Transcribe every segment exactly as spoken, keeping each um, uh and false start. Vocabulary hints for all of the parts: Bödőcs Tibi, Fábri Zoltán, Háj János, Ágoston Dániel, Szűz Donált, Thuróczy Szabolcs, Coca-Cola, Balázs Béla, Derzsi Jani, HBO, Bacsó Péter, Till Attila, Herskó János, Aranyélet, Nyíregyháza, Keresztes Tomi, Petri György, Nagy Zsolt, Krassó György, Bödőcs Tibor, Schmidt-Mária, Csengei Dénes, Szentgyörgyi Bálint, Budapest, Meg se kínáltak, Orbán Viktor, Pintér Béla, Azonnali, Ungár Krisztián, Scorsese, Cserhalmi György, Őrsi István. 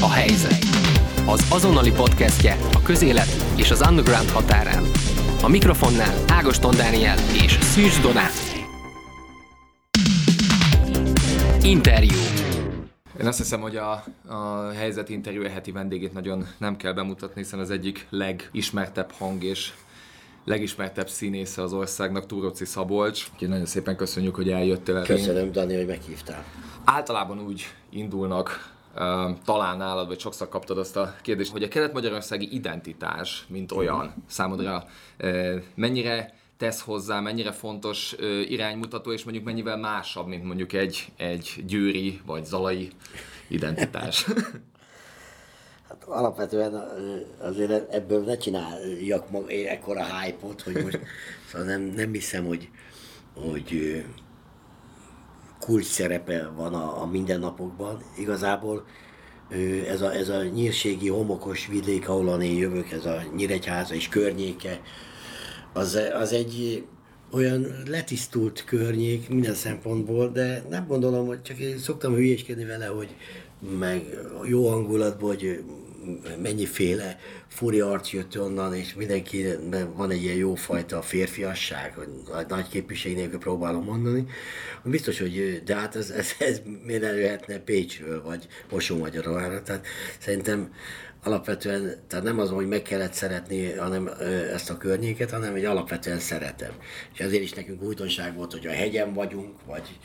A helyzet. Az azonnali podcastje a közélet és az underground határán. A mikrofonnál Ágoston Dániel és Szűz Donált. Interjú. Én azt hiszem, hogy a, a helyzet interjú heti vendégét nagyon nem kell bemutatni, hiszen az egyik legismertebb hang és legismertebb színésze az országnak, Thuróczy Szabolcs. Úgyhogy nagyon szépen köszönjük, hogy eljöttél. Köszönöm, Dani, hogy meghívtál. Általában úgy indulnak, talán nálad, vagy sokszor kaptad azt a kérdést, hogy a kelet-magyarországi identitás, mint olyan, számodra mennyire tesz hozzá, mennyire fontos iránymutató, és mondjuk mennyivel másabb, mint mondjuk egy, egy győri vagy zalai identitás? Hát alapvetően azért ebből ne csináljak maga, én ekkora hype-ot, hogy most szóval nem, nem hiszem, hogy, hogy kulcs szerepe van a, a mindennapokban. Igazából ez a, ez a nyírségi, homokos vidék, ahol én jövök, ez a Nyíregyháza és környéke, Az, az egy olyan letisztult környék minden szempontból, de nem gondolom, hogy csak én szoktam hülyéskedni vele, hogy meg jó hangulatban, hogy mennyiféle furi arc jött onnan, és mindenkiben van egy ilyen jófajta férfiasság, hogy nagy képviség nélkül próbálom mondani. Biztos, hogy de hát ez, ez, ez miért előhetne Pécsről, vagy Mosonmagyaróváról, tehát szerintem alapvetően, tehát nem az, hogy meg kellett szeretni, hanem ezt a környéket, hanem egy alapvetően szeretem. És azért is nekünk újdonság volt, hogy a hegyen vagyunk, vagy,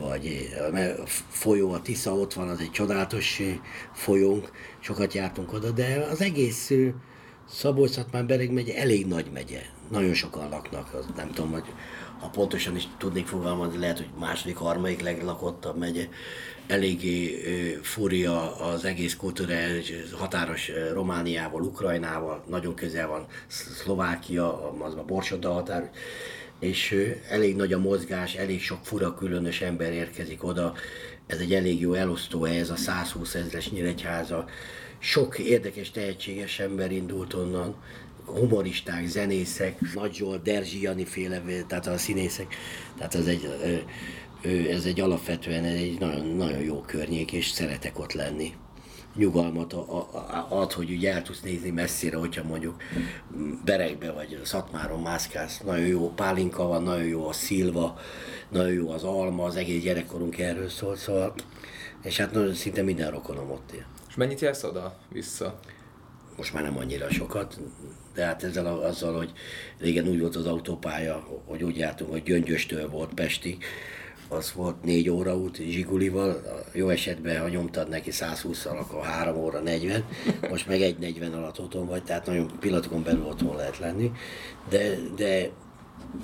vagy a folyó, a Tisza ott van, az egy csodálatos folyónk, sokat jártunk oda, de az egész Szabolcs-Szatmár-Bereg megye elég nagy megye. Nagyon sokan laknak, az nem tudom, hogy ha pontosan is tudnék fogalmazni, lehet, hogy második, harmadik leglakottabb megye. Eléggé fúria az egész kultúra, határos Romániával, Ukrajnával, nagyon közel van Szlovákia, az a Borsodda határ, és elég nagy a mozgás, elég sok fura, különös ember érkezik oda. Ez egy elég jó elosztó hely, ez a százhúszezres Nyíregyháza. Sok érdekes, tehetséges ember indult onnan, humoristák, zenészek, Nagy Zsolt, Derzsi Jani féle, tehát a színészek, tehát az egy... Ez egy alapvetően egy nagyon, nagyon jó környék, és szeretek ott lenni. Nyugalmat ad, hogy ugye el tudsz nézni messzire, hogyha mondjuk Beregbe vagy Szatmáron mászkálsz. Nagyon jó pálinka van, nagyon jó a szilva, nagyon jó az alma, az egész gyerekkorunk erről szólt, szóval, és hát nagyon, szinte minden rokonom ott él. És mennyit jársz oda-vissza? Most már nem annyira sokat, de hát ezzel a, azzal, hogy régen úgy volt az autópálya, hogy úgy jártunk, hogy Gyöngyöstől volt Pestig, az volt négy óra út zsigulival, jó esetben, ha nyomtad neki százhússzal, akkor három óra negyven, most meg egy negyven alatt otthon vagy, tehát nagyon pillanatokon belül otthon lehet lenni. De, de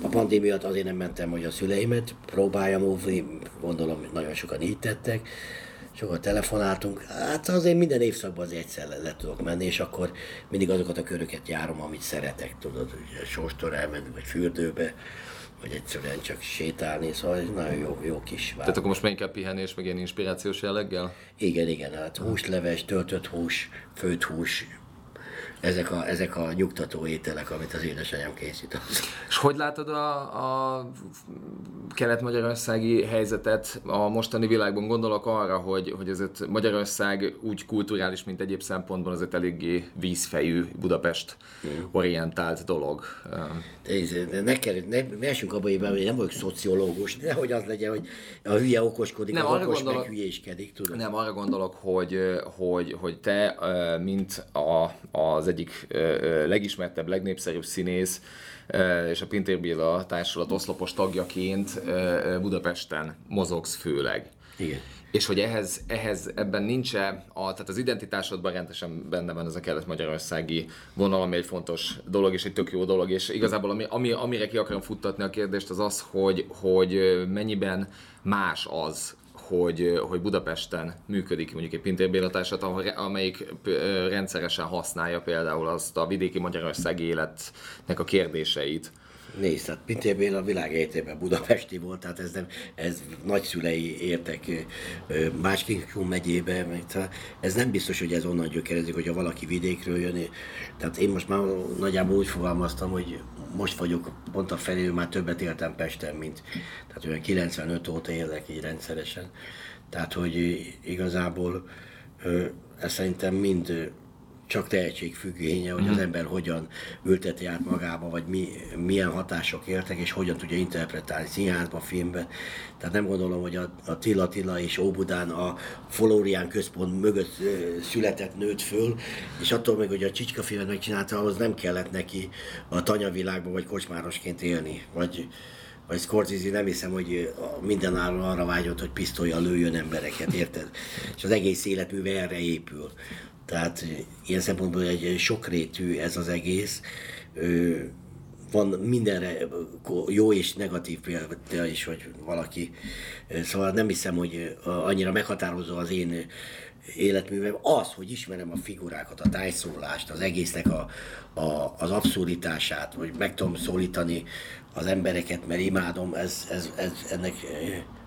a pandémiát azért nem mentem, hogy a szüleimet próbáljam óvni, gondolom nagyon sokan így tettek, sokat telefonáltunk, hát azért minden évszakban azért egyszer le, le tudok menni, és akkor mindig azokat a köröket járom, amit szeretek, tudod, hogy Sóstor elmenni, vagy fürdőbe, vagy egyszerűen csak sétálni, szóval ez nagyon jó, jó kis vár. Tehát akkor most menjünk el pihenés, meg ilyen inspirációs jelleggel? Igen, igen, hát húsleves, töltött hús, főtt hús, ezek a, ezek a nyugtató ételek, amit az édesanyám készít. És hogy látod a, a kelet-magyarországi helyzetet a mostani világban? Gondolok arra, hogy, hogy azért Magyarország úgy kulturális, mint egyéb szempontból azért eléggé vízfejű, Budapest orientált dolog. De ne kerüljünk, ne, ne esünk abba, hogy nem vagyok szociológus, nehogy az legyen, hogy a hülye okoskodik, nem, az okos meg hülyéskedik, tudod. Nem, arra gondolok, hogy, hogy, hogy te, mint a, az az egyik legismertebb, legnépszerűbb színész, és a Pintér Béla társulat oszlopos tagjaként Budapesten mozogsz főleg. Igen. És hogy ehhez, ehhez ebben nincs-e, a, tehát az identitásodban rendesen benne van ez a kelet-magyarországi vonal, ami egy fontos dolog, és egy tök jó dolog, és igazából ami, ami, amire ki akarom futtatni a kérdést, az az, hogy, hogy mennyiben más az, Hogy, hogy Budapesten működik mondjuk egy Pintér Béla társulat, amelyik rendszeresen használja például azt a vidéki magyarországi életnek a kérdéseit. Nézd, hát Pintér Béla a világ életében budapesti volt, tehát ez, nem, ez nagyszülei értek Máskingkum megyébe, ez nem biztos, hogy ez onnan gyökerezik, hogyha valaki vidékről jön. Tehát én most már nagyjából úgy fogalmaztam, hogy most vagyok pont a felé, már többet éltem Pesten, mint tehát olyan kilencvenöt óta élek így rendszeresen. Tehát, hogy igazából ez szerintem mind csak tehetségfüggvénye, hogy az ember hogyan ülteti át magába, vagy mi, milyen hatások értek, és hogyan tudja interpretálni színházba, filmbe. Tehát nem gondolom, hogy a, a Till Attila és Óbudán a Flórián központ mögött született, nőtt föl, és attól még, hogy a Csicska filmet megcsinálta, ahhoz nem kellett neki a tanyavilágban vagy kocsmárosként élni, vagy vagy Scorsese, nem hiszem, hogy mindenáron arra vágyott, hogy pisztollyal lőjön embereket, érted? És az egész életműve erre épül. Tehát ilyen szempontból egy sokrétű ez az egész. Van mindenre jó és negatív példa is, hogy valaki... Szóval nem hiszem, hogy annyira meghatározó az én életművem az, hogy ismerem a figurákat, a tájszólást, az egésznek a, a, az abszurditását, hogy meg tudom szólítani az embereket, mert imádom, ez, ez, ez, ennek,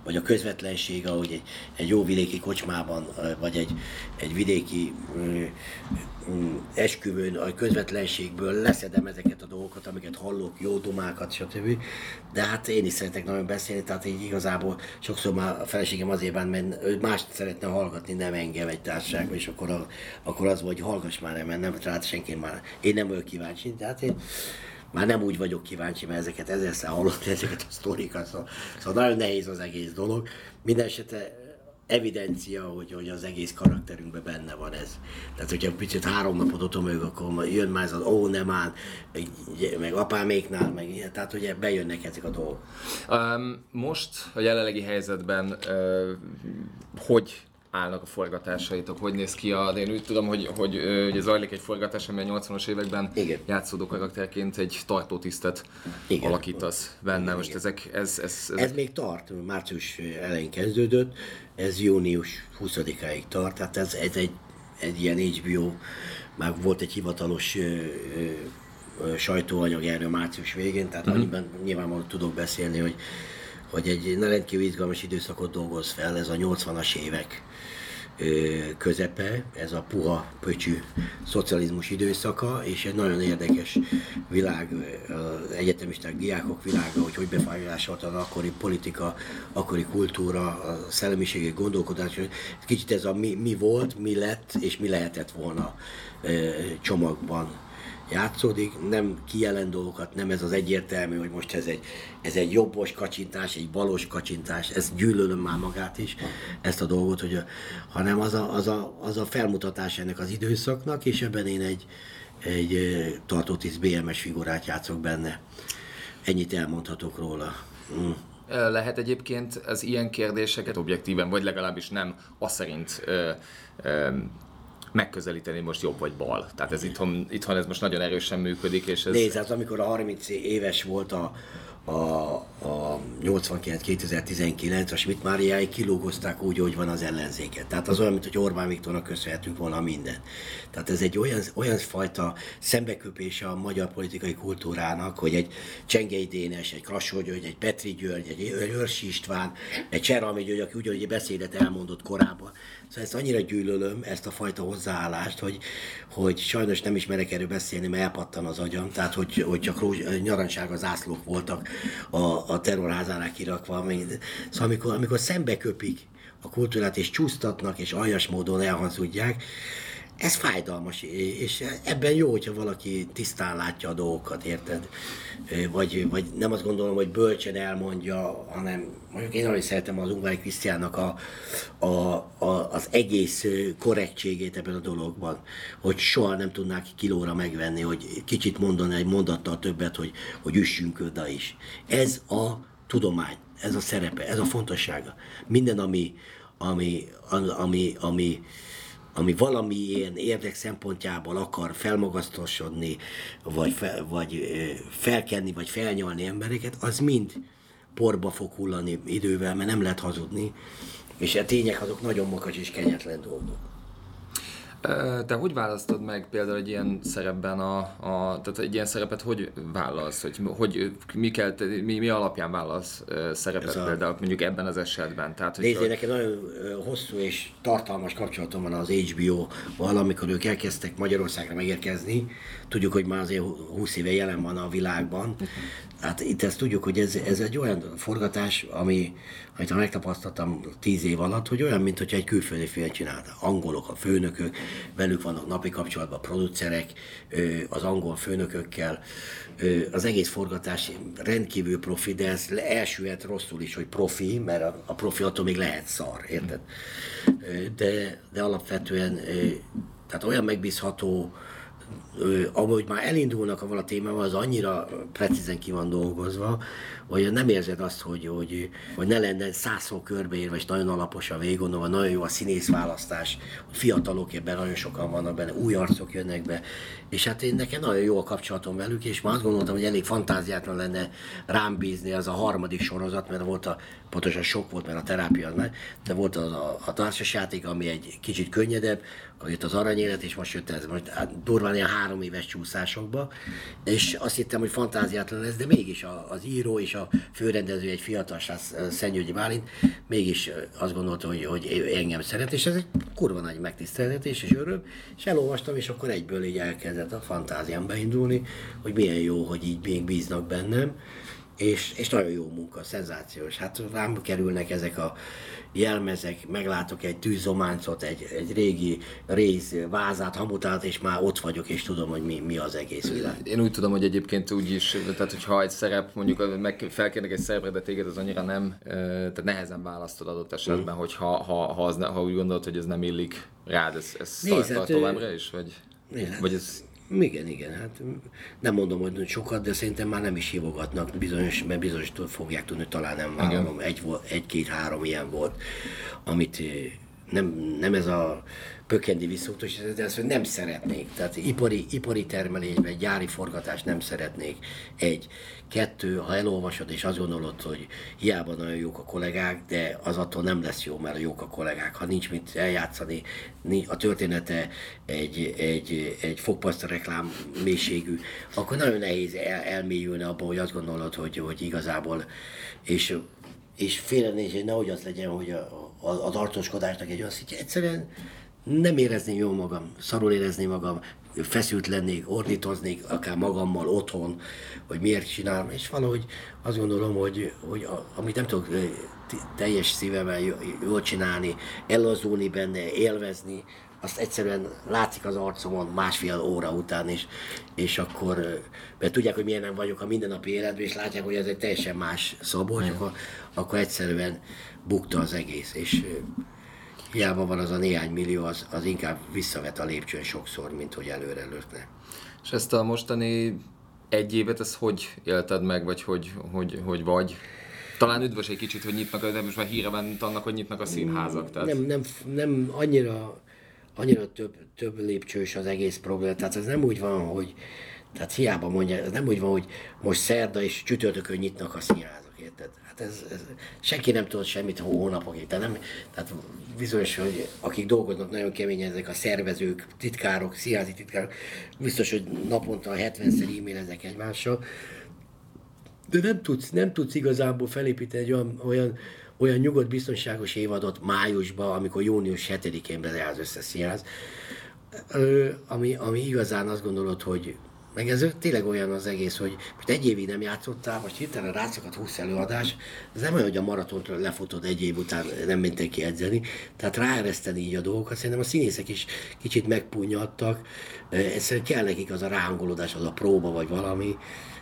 vagy a közvetlensége, hogy egy, egy jó vidéki kocsmában, vagy egy, egy vidéki esküvőn, a közvetlenségből leszedem ezeket a dolgokat, amiket hallok, jó dumákat, stb. De hát én is szeretek nagyon beszélni, tehát így igazából sokszor már a feleségem azért bán, mert ő mást szeretne hallgatni, nem engem egy társaságban, és akkor, a, akkor az volt, hogy hallgass már, mert nem rád senki már, én nem vagyok kíváncsi, tehát én már nem úgy vagyok kíváncsi, mert ezeket ezerszer hallottam, ezeket a sztorikat, szóval, szóval nagyon nehéz az egész dolog. Mindenesetre evidencia, hogy, hogy az egész karakterünkben benne van ez. Tehát, hogyha picit három napot otthon vagyok, akkor jön már ez az ó, nem áll, meg apáméknál, meg ilyen, tehát ugye bejönnek ezek a dolgok. Um, most a jelenlegi helyzetben uh, hogy állnak a forgatásaitok? Hogy néz ki a... Én úgy tudom, hogy, hogy, hogy ez zajlik egy forgatás, amiben a nyolcvanas években igen. játszódó karakterként egy tartótisztet igen. alakítasz benne. Igen, most igen. Ezek, ez, ez, ezek... ez még tart, március elején kezdődött, ez június huszadikáig tart, tehát ez, ez egy, egy ilyen há bé o, már volt egy hivatalos ö, ö, sajtóanyag erről március végén, tehát mm-hmm. annyiban nyilvánvalóan tudok beszélni, hogy hogy egy rendkívül izgalmas időszakot dolgoz fel, ez a nyolcvanas évek közepe, ez a puha, pöcsű szocializmus időszaka, és egy nagyon érdekes világ, az egyetemisták, diákok világa, hogy hogy befolyásolta az akkori politika, akkori kultúra, a szellemiségi gondolkodás. Kicsit ez a mi, mi volt, mi lett és mi lehetett volna csomagban játszódik, nem kijelent dolgokat, nem ez az egyértelmű, hogy most ez egy, ez egy jobbos kacsintás, egy balos kacsintás, ezt gyűlölöm már magát is, ezt a dolgot, hogy a, hanem az a, az, a, az a felmutatás ennek az időszaknak, és ebben én egy, egy tartótiszt bé em es figurát játszok benne. Ennyit elmondhatok róla. Mm. Lehet egyébként az ilyen kérdéseket objektíven, vagy legalábbis nem, azt szerint ö, ö, megközelíteni most jobb vagy bal. Tehát ez itthon, itthon ez most nagyon erősen működik. És ez... Nézd, hát amikor a harminc éves volt a, a, a nyolcvankilenc kétezer-tizenkilenc, a Schmidt-Máriáig kilógozták úgy, hogy van az ellenzéket. Tehát az olyan, mint hogy Orbán Viktornak köszönhetünk volna mindent. Tehát ez egy olyan, olyan fajta szembeköpése a magyar politikai kultúrának, hogy egy Csengei Dénes, egy Krassó György, egy Petri György, egy Őrsi István, egy Cserhalmi György, aki ugyanúgy beszédet elmondott korábban. Szóval ezt annyira gyűlölöm, ezt a fajta hozzáállást, hogy, hogy sajnos nem ismerek erről beszélni, mert elpattan az agyam, tehát hogy, hogy csak rózs, nyarancsárga zászlók voltak a, a terrorházánál kirakva. Szóval amikor, amikor szembeköpik a kultúrát és csúsztatnak és aljas módon elhazudják, ez fájdalmas, és ebben jó, hogyha valaki tisztán látja a dolgokat, érted? Vagy, vagy nem azt gondolom, hogy bölcsen elmondja, hanem mondjuk én nagyon szeretem az Ungár Krisztiánnak a, a, a, az egész korrektségét ebben a dologban, hogy soha nem tudnák kilóra megvenni, hogy kicsit mondani egy mondattal többet, hogy, hogy üssünk oda is. Ez a tudomány, ez a szerepe, ez a fontossága. Minden, ami, ami, ami, ami ami valamilyen érdek szempontjából akar felmagasztosodni, vagy, fe, vagy felkenni, vagy felnyalni embereket, az mind porba fog hullani idővel, mert nem lehet hazudni, és a tények azok nagyon makacs és kenyetlen dolgok. Te hogy választod meg például egy ilyen szerepben, a, a, tehát egy ilyen szerepet hogy vállalsz? Hogy, hogy mi, kell, mi, mi alapján válasz szerepet a... például mondjuk ebben az esetben? Tehát, hogy nézd, nekem nagyon hosszú és tartalmas kapcsolatom van az há bé o-val, amikor ők elkezdtek Magyarországra megérkezni. Tudjuk, hogy már azért húsz éve jelen van a világban. Hát itt ezt tudjuk, hogy ez, ez egy olyan forgatás, ami, amit megtapasztaltam tíz év alatt, hogy olyan, mint hogyha egy külföldi fél csinálta. Angolok, a főnökök, velük vannak napi kapcsolatban a producerek, az angol főnökökkel. Az egész forgatás rendkívül profi, de ez elsülhet rosszul is, hogy profi, mert a profi attól még lehet szar, érted? De, de alapvetően tehát olyan megbízható, ahogy már elindulnak avval a témával, az annyira precízen ki van dolgozva, hogy nem érzed azt, hogy, hogy, hogy ne lenne száz szó körbeérve, és nagyon alapos a végig, gondolom, nagyon jó a színészválasztás, a fiatalok ebben nagyon sokan vannak benne, új arcok jönnek be, és hát én nekem nagyon jó a kapcsolatom velük, és már azt gondoltam, hogy elég fantáziátlan lenne rám bízni az a harmadik sorozat, mert volt a, pontosan sok volt, mert a terápia, de volt az a, a társasjáték, ami egy kicsit könnyedebb, akkor jött az Aranyélet, és most jött ez, most hát durván ilyen három éves csúszásokba, és azt hittem, hogy fantáziátlan lesz, de mégis az író és a főrendező egy fiatal srác, Szentgyörgyi Bálint, mégis azt gondolta, hogy, hogy engem szeret, és ez egy kurva nagy megtiszteltetés és öröm, és elolvastam, és akkor egyből így elkezdett a fantáziám beindulni, hogy milyen jó, hogy így még bíznak bennem, és, és nagyon jó munka, szenzációs. Hát rám kerülnek ezek a jelmezek, meglátok egy tűzománcot, egy, egy régi rész vázát, hamutát, és már ott vagyok, és tudom, hogy mi, mi az egész világ. Én úgy tudom, hogy egyébként úgy is, tehát hogyha egy szerep, mondjuk meg felkérnek egy szerepre, de téged az annyira nem, tehát nehezen választod adott esetben, mm. hogy ha, ha, ha, az ne, ha úgy gondolod, hogy ez nem illik rád, ez, ez tartal továbbra is? Vagy, nézhet, vagy ez... Igen, igen, hát nem mondom, hogy sokat, de szerintem már nem is hívogatnak, bizonyos, mert bizonyos fogják tudni, hogy talán nem vállalom. Egy, egy-két-három ilyen volt, amit nem, nem ez a pökkendi visszautós, de ezt nem szeretnék. Tehát ipari, ipari termelésben, gyári forgatást nem szeretnék. Egy, kettő, ha elolvasod és azt gondolod, hogy hiába nagyon jók a kollégák, de az attól nem lesz jó, mert jók a kollégák. Ha nincs mit eljátszani, a története egy, egy, egy fogpaszta reklám mélységű, akkor nagyon nehéz el, elmélyülni abban, hogy azt gondolod, hogy, hogy igazából, és, és félrenézés, hogy nehogy az legyen, hogy a, a, a tartózkodásnak egy olyan szintje, egyszerűen nem érezném jól magam, szarul érezném magam, feszült lennék, ordítoznék akár magammal otthon, hogy miért csinálom, és valahogy azt gondolom, hogy, hogy a, amit nem tudok teljes szívemmel jól csinálni, ellazulni benne, élvezni, azt egyszerűen látszik az arcomon másfél óra után is, és akkor, mert tudják, hogy milyen nem vagyok a mindennapi életben, és látják, hogy ez egy teljesen más Szabolcs, akkor, akkor egyszerűen bukta az egész, és hiába van az a néhány millió, az, az inkább visszavet a lépcsőn sokszor, mint hogy előre lőtne. És ezt a mostani egy évet, ezt hogy élted meg, vagy hogy, hogy, hogy vagy? Talán üdvös egy kicsit, hogy nyitnak, de most már híre ment annak, hogy nyitnak a színházak. Tehát... Nem, nem, nem annyira, annyira több, több lépcsős az egész probléma. Tehát ez nem úgy van, hogy, tehát hiába mondják, ez nem úgy van, hogy most szerda és csütörtökön nyitnak a színházak. Tehát, hát ez, ez, senki nem tudott semmit hónapokig, tehát, nem, tehát bizonyos, hogy akik dolgoznak nagyon keményen, ezek a szervezők, titkárok, színházi titkárok, biztos, hogy naponta hetvenszer e-mailezek egymással, de nem tudsz, nem tudsz igazából felépíteni egy olyan, olyan, olyan nyugodt, biztonságos évadot májusban, amikor június hetedikén bezár az összes színház, ami, ami igazán azt gondolod, hogy meg ez tényleg olyan az egész, hogy most egy évig nem játszottál, most hirtelen rászakadt húsz előadás, ez nem olyan, hogy a maratont lefutod egy év után, nem mentek ki edzeni, tehát ráereszteni így a dolgokat, szerintem a színészek is kicsit megpunnyadtak, egyszerűen kell nekik az a ráhangolódás, az a próba vagy valami,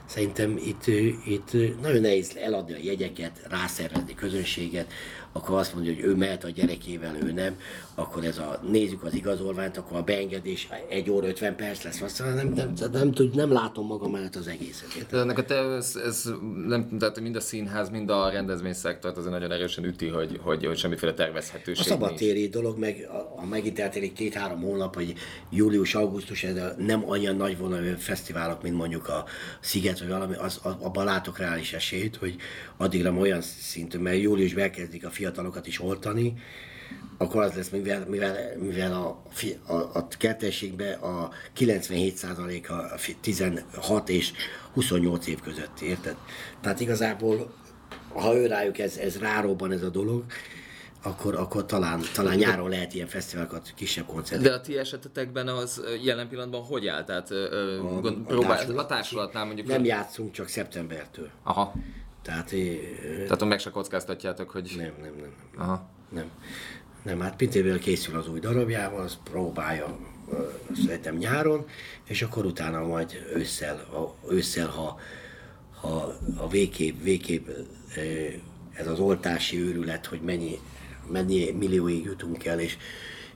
szerintem itt, itt nagyon nehéz eladni a jegyeket, rászervezni közönséget, akkor azt mondja, hogy ő mehet a gyerekével, ő nem, akkor ez a nézzük az igazolványt, akkor a beengedés egy óra ötven perc lesz, aztán nem, nem, nem, tud, nem látom magam mellett az egészet. Ennek a te, ez, ez nem, tehát mind a színház, mind a rendezvényszektort azért nagyon erősen üti, hogy, hogy, hogy semmiféle tervezhetőség. A szabadtéri dolog, meg a, a megint eltérik két-három hónap, hogy július-augusztus, ez a nem olyan nagy vonalú fesztiválok, mint mondjuk a Sziget, vagy valami, az, abban látok reális esélyt, hogy addigra olyan szintű, mert júliusban elkezdik a fiatalokat is oltani, akkor az lesz, mivel, mivel, mivel a, a, a kettességben a kilencvenhét százaléka a tizenhat és huszonnyolc év között, érted? Tehát igazából, ha ő rájuk ez, ez ráróban ez a dolog, akkor, akkor talán, talán nyáron lehet ilyen fesztiválokat, kisebb koncert. De a ti esetetekben az jelen pillanatban hogy áll? Tehát ö, a, gond, a, próbál, társulat, a társulatnál mondjuk... Nem játszunk, csak szeptembertől. Aha. Tehát... Tehát meg se kockáztatjátok, hogy... Nem, nem, nem. nem. Aha. Nem. Nem, hát Pintér Béla készül az új darabjával, azt próbálja szerintem nyáron, és akkor utána majd ősszel, a, ősszel ha, ha a végképp, végképp ez az oltási őrület, hogy mennyi, mennyi millióig jutunk el, és,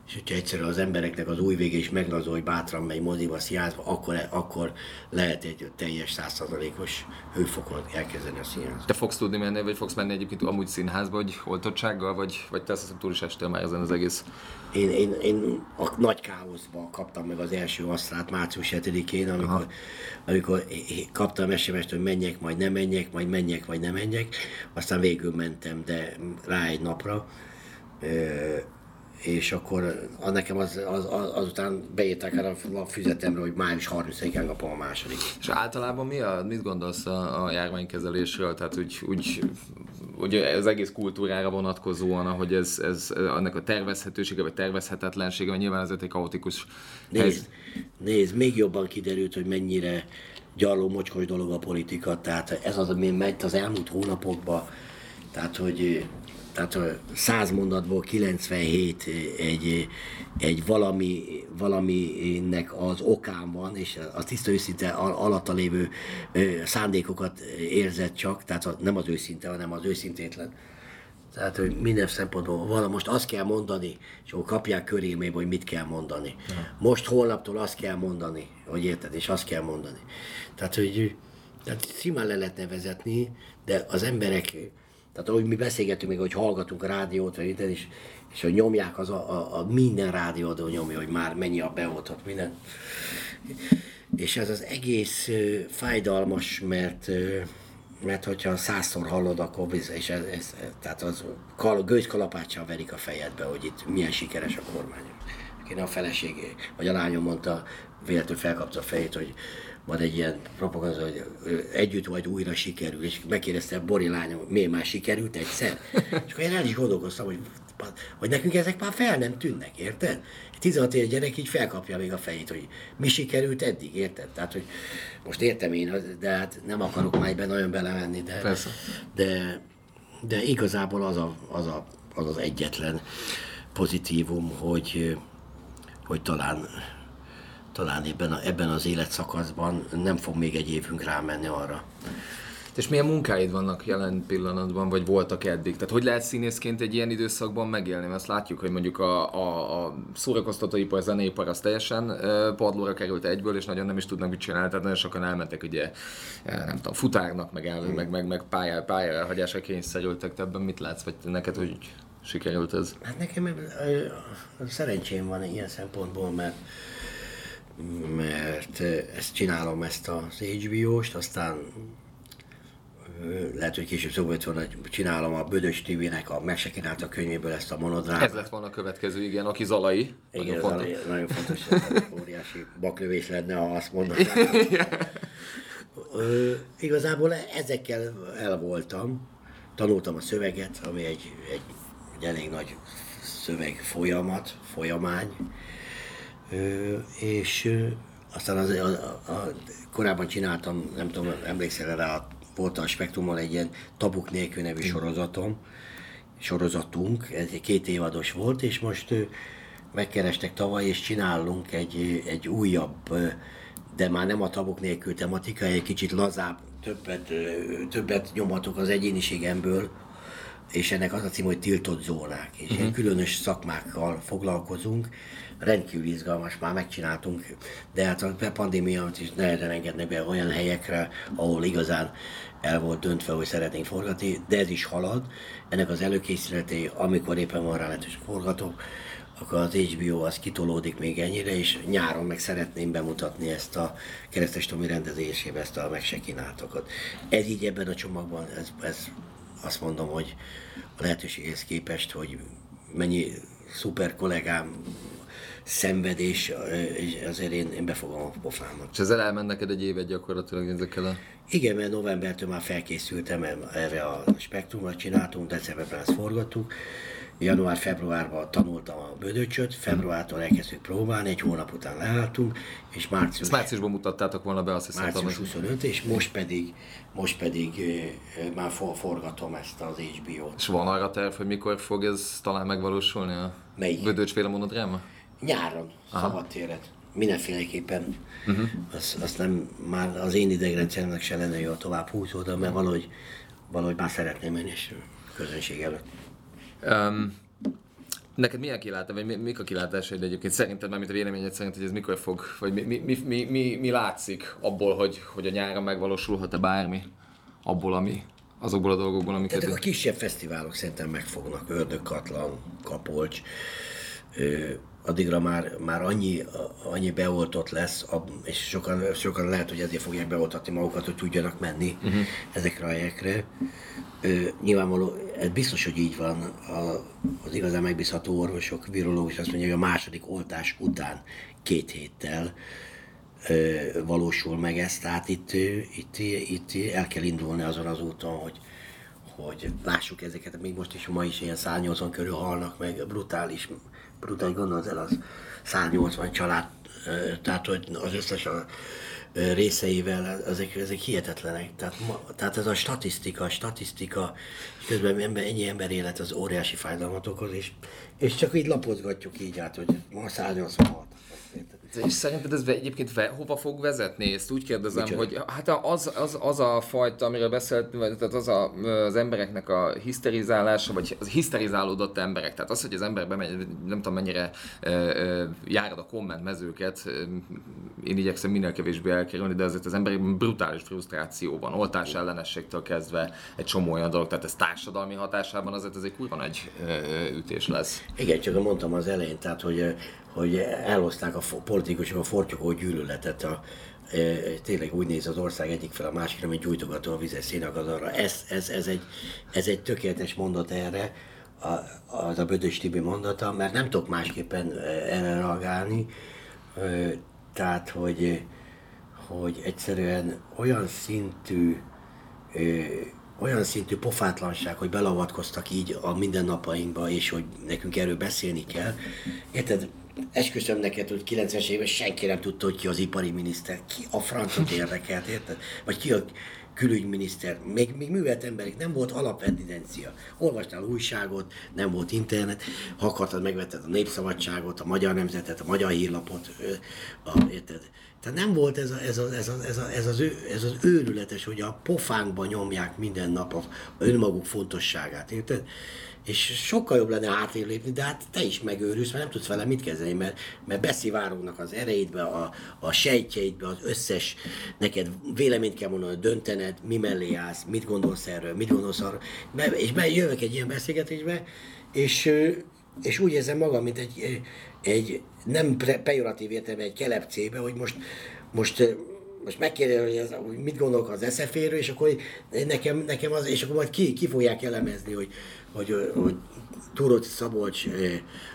és hogyha egyszerűen az embereknek az új vége is meglazol, hogy bátran megy moziba, színházba, akkor, akkor lehet egy teljes száz százalékos hőfokon elkezdeni a színházba. Te fogsz tudni menni, vagy fogsz menni egyébként amúgy színházba, hogy oltottsággal, vagy, vagy te azt hiszem túl is estél már ezen az egész? Én, én, én a nagy káoszban kaptam meg az első asztrát március hetedikén, amikor, amikor kaptam es em est, hogy menjek, majd nem menjek, majd menjek, vagy nem menjek. Aztán végül mentem, de rá egy napra. És akkor az nekem az, az, az, azután beírták el a füzetemre, hogy május harmincadikán kapom a második. És általában mi a, mit gondolsz a, a járványkezelésről? Tehát úgy, úgy, úgy az egész kultúrára vonatkozóan, ahogy ez, ez annak a tervezhetősége, vagy tervezhetetlensége, vagy nyilván azért egy kaotikus helyzet. Nézd, nézd, még jobban kiderült, hogy mennyire gyarló, mocskos dolog a politika. Tehát ez az, ami megy az elmúlt hónapokban. Tehát, hogy... Tehát száz mondatból kilencvenhét egy, egy valami, valaminek az okán van, és a tiszta őszinte alatta lévő szándékokat érzett csak, tehát nem az őszinte, hanem az őszintétlen. Tehát, hogy minden szempontból vala most azt kell mondani, és akkor kapják körémébe, hogy mit kell mondani. Most holnaptól azt kell mondani, hogy érted, és azt kell mondani. Tehát, hogy tehát simán le lehetne vezetni, de az emberek... Tehát ahogy mi beszélgetünk még, hogy hallgatunk a rádiót, vagy minden, és, és hogy nyomják, az a, a, a minden rádióadó nyomja, hogy már mennyi a beoltott, minden. És ez az egész ö, fájdalmas, mert, ö, mert hogyha százszor hallod, akkor biz, és ez, ez, tehát az kal, gőzkalapáccsal verik a fejedbe, hogy itt milyen sikeres a kormány. Én a feleségé, vagy a lányom mondta, véletlenül felkapta a fejét, hogy van egy ilyen propaganda, hogy együtt vagy újra sikerül, és megkérdezte a Bori lányom, miért már sikerült egyszer? És akkor én el is gondolkoztam, hogy, hogy nekünk ezek már fel nem tűnnek, érted? tizenhat éves gyerek így felkapja még a fejét, hogy mi sikerült eddig, érted? Tehát, hogy most értem én, de hát nem akarok már ebben nagyon belemenni, de, de, de igazából az, a, az, a, az az egyetlen pozitívum, hogy, hogy talán talán ebben, a, ebben az életszakaszban nem fog még egy évünk rámenni arra. És milyen munkáid vannak jelen pillanatban, vagy voltak eddig? Tehát hogy lehet színészként egy ilyen időszakban megélni? Mert azt látjuk, hogy mondjuk a, a, a szórakoztatóipar, a zeneipar az teljesen padlóra került egyből, és nagyon nem is tudnak mit csinálni. Tehát nagyon sokan elmentek ugye, nem tudom, futárnak, meg, el, hmm. meg, meg, meg pályára, pályára elhagyásra kényszerültek. Te ebben mit látsz? Vagy neked hogy sikerült ez? Hát nekem szerencsém van ilyen szempontból, mert mert ezt csinálom, ezt az há bé ó-st, aztán lehet, hogy később szóba jött volna, hogy csinálom a Bödőcs Tibinek a Meg se kínáltak könyvéből ezt a monodrámát. Ez lett volna a következő, igen, aki Zalai. Igen, nagyon Zalai, fontos. Nagyon fontos, óriási baklövés lenne, ha azt mondanák. Igazából ezekkel el voltam, tanultam a szöveget, ami egy, egy, egy elég nagy szöveg folyamat, folyamány. Ö, és ö, aztán az, a, a, a, korábban csináltam, nem tudom, emlékszel rá, volt a Spektrumon egy ilyen Tabuk nélkül nevű sorozatom, sorozatunk, ez két évados volt, és most ö, megkerestek tavaly, és csinálunk egy, egy újabb, ö, de már nem a Tabuk nélkül tematika, egy kicsit lazább, többet, ö, többet nyomatok az egyéniségemből, és ennek az a cím, hogy Tiltott zónák, és uh-huh. különös szakmákkal foglalkozunk, rendkívül izgalmas, már megcsináltunk, de hát a pandémia is nehezen engednek be olyan helyekre, ahol igazán el volt döntve, hogy szeretnénk forgatni, de ez is halad. Ennek az előkészületé, amikor éppen van rá lehetőség forgatok, akkor az há bé ó az kitolódik még ennyire, és nyáron meg szeretném bemutatni ezt a Keresztes Tomi rendezésébe, ezt a Meg se kínáltakat. Ez így ebben a csomagban, ez, ez azt mondom, hogy a lehetőséghez képest, hogy mennyi szuper kollégám, szenvedés, és azért én, én befogom a pofámat. És ezzel elment neked egy évet gyakorlatilag ezekkel a... Igen, mert novembertől már felkészültem erre a spektrumra, csináltunk, decemberben ezt forgattuk. Január-februárban tanultam a Bödöcsöt, februártól elkezdtük próbálni, egy hónap után leálltunk, és március... Ezt márciusban mutattátok volna be, azt hiszem. március huszonötödike, és most pedig, most pedig már forgatom ezt az há bé ó-t. És van arra terv, hogy mikor fog ez talán megvalósulni a Bödöcs-féle monodráma? Nyáron, szabadtéret. Mindenféleképpen. Uh-huh. Azt, azt nem, már az én idegrendszeremnek se lenne jól tovább húzódom, mert valahogy, valahogy már szeretném én is közönség előtt. Um, neked milyen kilátása, vagy mi, mik a kilátásaid egyébként? Szerinted, mármint a véleményed szerint, hogy ez mikor fog, vagy mi, mi, mi, mi, mi látszik abból, hogy, hogy a nyáron megvalósulhat-e bármi abból, ami, azokból a dolgokból, amiket... A kisebb fesztiválok szerintem megfognak, Ördögkatlan, Kapolcs, ö, addigra már, már annyi, annyi beoltott lesz, és sokan, sokan lehet, hogy ezért fogják beoltatni magukat, hogy tudjanak menni uh-huh. ezekre a helyekre. Ö, nyilvánvaló, ez biztos, hogy így van, a, az igazán megbízható orvosok, virológus azt mondja, hogy a második oltás után két héttel ö, valósul meg ez, tehát itt, itt, itt el kell indulni azon az úton, hogy, hogy lássuk ezeket, még most is, ma is ilyen száznyolcvan körül halnak meg, brutális, brutális gondolod el az száznyolcvan család, ö, tehát hogy az összes a, részeivel, ezek, ezek hihetetlenek. Tehát, ma, tehát ez a statisztika, a statisztika, és közben ember, ennyi ember élet az óriási fájdalmat okoz, és, és csak így lapozgatjuk így át, hogy ma száznyolcvanhat. És szerinted ez egyébként hova fog vezetni? Ezt úgy kérdezem, micsoda? Hogy hát az, az, az a fajta, amiről beszéltünk, tehát az a, az embereknek a hiszterizálása, vagy az hiszterizálódott emberek. Tehát az, hogy az ember bemegy, nem tudom mennyire járad a kommentmezőket, én igyekszem minél kevésbé elkerülni, de azért az emberekben brutális frusztrációban, oltás ellenességtől kezdve egy csomó olyan dolog, tehát ez társadalmi hatásában azért ez egy kurva nagy ütés lesz. Igen, csak mondtam az elején, tehát hogy hogy elhozták a politikusok a fortyogó gyűlöletet, a, e, tényleg úgy néz az ország egyik fel a másikra, mint gyújtogató a vizes szénakazalra. Ez, ez, ez, egy, ez egy tökéletes mondat erre, a, az a Bödöcs Tibi mondata, mert nem tudok másképpen erre reagálni. E, tehát, hogy, hogy egyszerűen olyan szintű, e, olyan szintű pofátlanság, hogy belavatkoztak így a mindennapainkba, és hogy nekünk erről beszélni kell. Érted? Esküszöm neked, hogy kilencvenes évben senki nem tudta, hogy ki az ipari miniszter, ki a francot érdekelt, érted? Vagy ki a külügyminiszter, még, még művelt emberek, nem volt alapevidencia. Olvastál újságot, nem volt internet, ha akartad, megvetted a Népszabadságot, a Magyar Nemzetet, a Magyar Hírlapot, a, érted? Tehát nem volt ez, a, ez, a, ez, a, ez, a, ez, az ő, ez az őrületes, hogy a pofánkba nyomják minden nap a önmaguk fontosságát, érted? És sokkal jobb lenne hátrébb lépni, de hát te is megőrülsz, mert nem tudsz vele mit kezdeni, mert, mert beszivárognak az ereidbe, a, a sejtjeidbe, az összes, neked véleményt kell mondani, döntened, mi mellé állsz, mit gondolsz erről, mit gondolsz arról, be, és bejövök egy ilyen beszélgetésbe, és, és úgy érzem magam, mint egy, egy nem pejoratív értelemben egy kelepcébe, hogy most, most most megkérdezem, hogy mit gondolok az es ef é-ről, és akkor nekem, nekem az, és akkor majd ki, ki fogják elemezni, hogy, hogy, hogy Thuróczy Szabolcs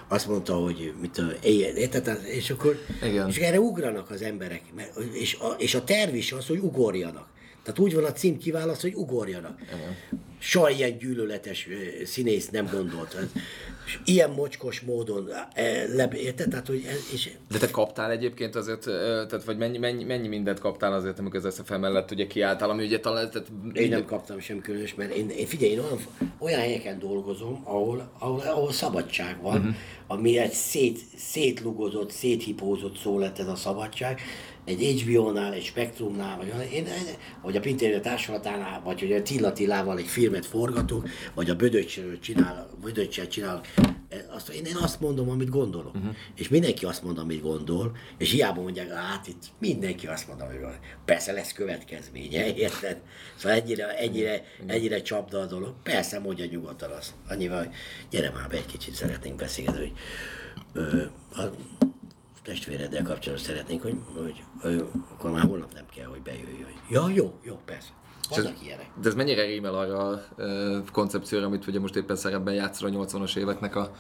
azt mondta, hogy mit a, és akkor igen. És erre ugranak az emberek, és a, és a terv is az, hogy ugorjanak. Tehát úgy van a cím kiválaszt, hogy ugorjanak. Igen. Soha ilyen gyűlöletes színész nem gondolt. És ilyen mocskos módon, érted? Tehát, hogy ez, és... De te kaptál egyébként azért, tehát, vagy mennyi, mennyi, mennyi mindent kaptál azért, amikor az es ef e mellett ugye kiálltál, ami ugye talán... Tehát... Én nem kaptam sem különös, mert én, én figyelj, én olyan, olyan helyeken dolgozom, ahol, ahol, ahol szabadság van, uh-huh. ami egy szét, szétlugozott, széthipózott szó lett ez a szabadság. Egy há bé ó-nál, egy Spektrumnál, vagy, én, vagy a Pintér Társulatánál, vagy hogy a Till Attilával egy filmet forgatok, vagy a Bödöcsről csinál, Bödöccsel csinálok. Azt, én, én azt mondom, amit gondolok. Uh-huh. És mindenki azt mond, amit gondol, és hiába mondják, hát itt mindenki azt mond, amit gondol. Persze lesz következménye, érted? Szóval ennyire, ennyire, ennyire csapda a dolog. Persze mondja nyugodtan azt. Annyival, hogy gyere már be, egy kicsit szeretnénk beszélni, hogy... Ö, a, testvéreddel kapcsolatban szeretnénk, hogy, hogy, hogy akkor már holnap nem kell, hogy bejöjjön. Ja, jó, jó, persze. Vannak ilyenek. De ez mennyire rímel arra a koncepcióra, amit ugye most éppen szerepben játszol a nyolcvanas éveknek a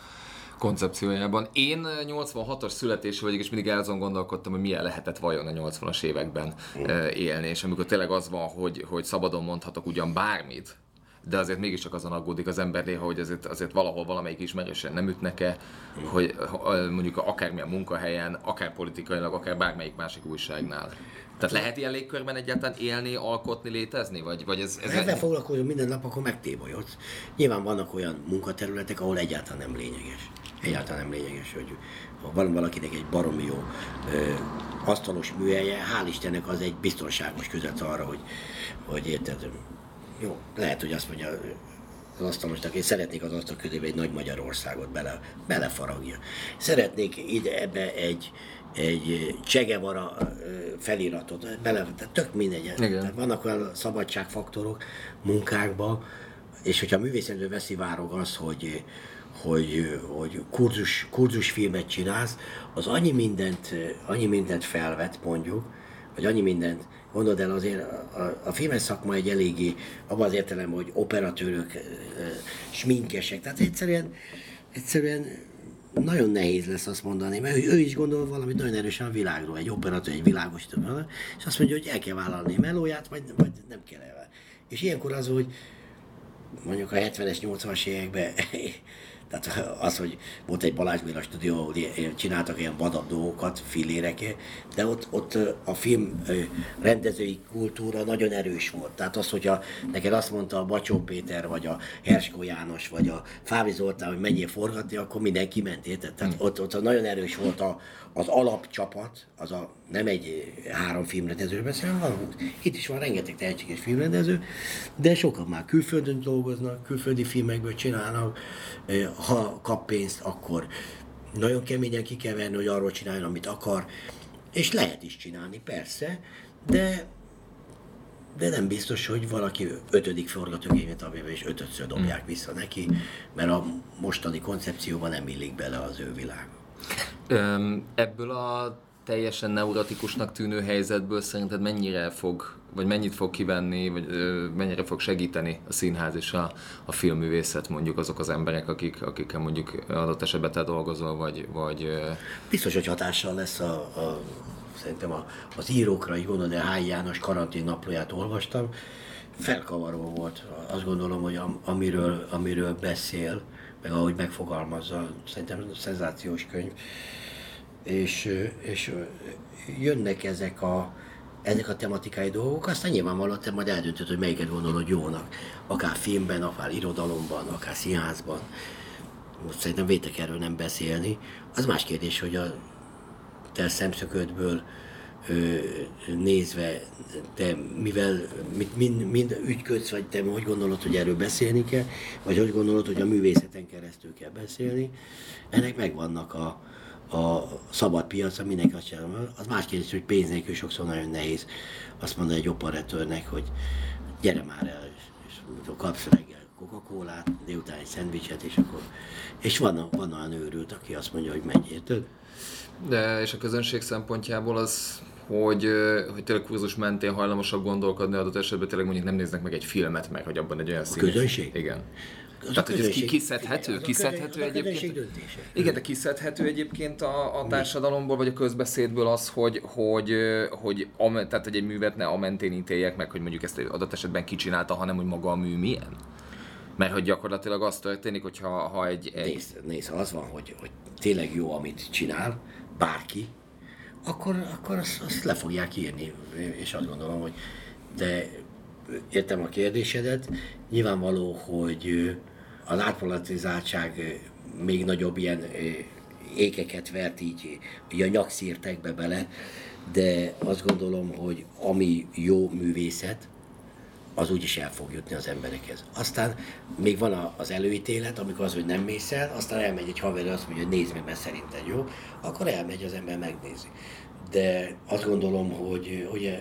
koncepciójában. Én nyolcvanhatos születésű vagyok, és mindig azon gondolkodtam, hogy milyen lehetett vajon a nyolcvanas években élni, és amikor tényleg az van, hogy, hogy szabadon mondhatok ugyan bármit, de azért mégiscsak azon aggódik az ember néha, hogy azért, azért valahol valamelyik ismerősen nem ütnek-e, hogy mondjuk akármilyen munkahelyen, akár politikailag, akár bármelyik másik újságnál. Tehát lehet ilyen légkörben egyáltalán élni, alkotni, létezni? Vagy, vagy ez, ez ezzel egy... foglalkozom minden nap, akkor megtébolyodsz. Nyilván vannak olyan munkaterületek, ahol egyáltalán nem lényeges. Egyáltalán nem lényeges, hogy ha van valakinek egy baromi jó ö, asztalos műhelye, hál' Istennek az egy biztonságos között arra, hogy, hogy érted. Jó, lehet, hogy azt mondja az asztalosnak, én szeretnék az asztal közébe egy nagy Magyarországot bele, belefaragja. Szeretnék ide ebbe egy, egy Csegevara feliratot, bele, tök mindegy. Tehát vannak olyan szabadságfaktorok munkákban, és hogyha a művészetből veszi várog az, hogy, hogy, hogy kurzus, kurzusfilmet csinálsz, az annyi mindent, annyi mindent felvet, mondjuk, vagy annyi mindent. Gondold el, azért a, a filmes szakma egy eléggé, abban az értelemben, hogy operatőrök, sminkesek, tehát egyszerűen, egyszerűen nagyon nehéz lesz azt mondani, mert ő is gondol valamit nagyon erősen a világról, egy operatőr, egy világosító, és azt mondja, hogy el kell vállalni a melóját, vagy, vagy nem kell elvállalni. És ilyenkor az, hogy mondjuk a hetvenes, nyolcvanas években, tehát az, hogy volt egy Balázs Béla stúdió, ahol csináltak ilyen vadabb dolgokat, fillérekkel, de ott, ott a film rendezői kultúra nagyon erős volt. Tehát az, hogyha neked azt mondta a Bacsó Péter, vagy a Herskó János, vagy a Fábri Zoltán, hogy menjél forgatni, akkor mindenki ment, érted? Tehát hmm. ott, ott nagyon erős volt a, az alapcsapat, az a, nem egy három filmrendezőről beszélünk, hanem itt is van rengeteg tehetséges filmrendező, de sokan már külföldön dolgoznak, külföldi filmekből csinálnak. Ha kap pénzt, akkor nagyon keményen ki kell venni, hogy arról csináljon, amit akar, és lehet is csinálni, persze, de, de nem biztos, hogy valaki ötödik forgatókönyvet abjában, és ötödször dobják vissza neki, mert a mostani koncepcióban nem illik bele az ő világ. Ebből a teljesen neurotikusnak tűnő helyzetből szerinted mennyire fog, vagy mennyit fog kivenni, vagy ö, mennyire fog segíteni a színház és a, a filmművészet, mondjuk azok az emberek, akik, akikkel mondjuk adott esetben te dolgozol, vagy... vagy ö... Biztos, hogy hatással lesz a, a, szerintem a, az írókra, így gondolom, de Háj János karantén naplóját olvastam, felkavaró volt. Azt gondolom, hogy am, amiről, amiről beszél, meg ahogy megfogalmazza, szerintem szenzációs könyv. És, és jönnek ezek a, ezek a tematikai dolgok, aztán nyilvánvalóan te majd eldöntöd, hogy melyiket gondolod jónak. Akár filmben, akár irodalomban, akár színházban. Most szerintem vétek erről nem beszélni. Az más kérdés, hogy a te szemszöködből ö, nézve, te mivel, mit, mind, mind ügyködsz, vagy te hogy gondolod, hogy erről beszélni kell, vagy hogy gondolod, hogy a művészeten keresztül kell beszélni. Ennek megvannak a a szabad piac, aminek azt csinálom, az más kérdés, hogy pénz nélkül sokszor nagyon nehéz azt mondani egy operatőrnek, hogy gyere már el, és, és kapsz reggel Coca-Colát, délután egy szendvicset, és akkor... És van, van olyan őrült, aki azt mondja, hogy menj, érted? De és a közönség szempontjából az, hogy, hogy tényleg kurzus mentén hajlamosabb gondolkodni adott esetben, tényleg mondjuk nem néznek meg egy filmet meg, hogy abban egy olyan színes... A közönség? Igen. Az tehát, hogy ez kiszedhető, kiszedhető egyébként. Igen, de kiszedhető egyébként a, a társadalomból, vagy a közbeszédből az, hogy, hogy, hogy, hogy, tehát, hogy egy művet ne a mentén ítéljek meg, hogy mondjuk ezt adott esetben kicsinálta, hanem hogy maga a mű milyen. Mert hogy gyakorlatilag az történik, hogyha ha egy... egy... Nézd, nézd, ha az van, hogy, hogy tényleg jó, amit csinál bárki, akkor, akkor azt, azt le fogják írni. És azt gondolom, hogy de... Értem a kérdésedet. Nyilvánvaló, hogy az átpolitizáltság még nagyobb ilyen ékeket vert így, így a nyakszírtekbe bele, de azt gondolom, hogy ami jó művészet, az úgyis el fog jutni az emberekhez. Aztán még van az előítélet, amikor az, hogy nem mész el, aztán elmegy egy haver, azt mondja, hogy nézd meg, mert szerinted jó, akkor elmegy az ember megnézi. De azt gondolom, hogy ugye,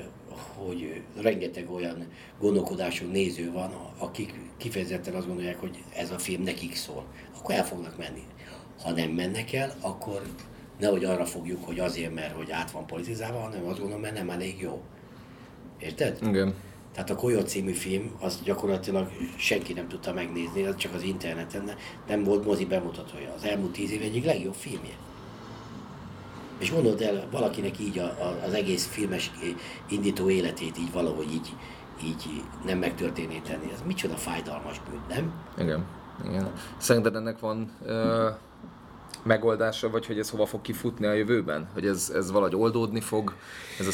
hogy rengeteg olyan gondolkodású néző van, akik kifejezetten azt gondolják, hogy ez a film nekik szól. Akkor el fognak menni. Ha nem mennek el, akkor nehogy arra fogjuk, hogy azért, mert hogy át van politizálva, hanem azt gondolom, mert nem elég jó. Érted? Igen. Tehát a Kolyó című film, az gyakorlatilag senki nem tudta megnézni, az csak az interneten, nem volt mozi bemutatója. Az elmúlt tíz év egyik legjobb filmje. És gondold el, valakinek így a, a, az egész filmes indító életét így valahogy így, így nem megtörténné tenni. Ez micsoda fájdalmas bűn, nem? Igen, igen. Szerinted ennek van ö, megoldása, vagy hogy ez hova fog kifutni a jövőben? Hogy ez, ez valahogy oldódni fog, ez a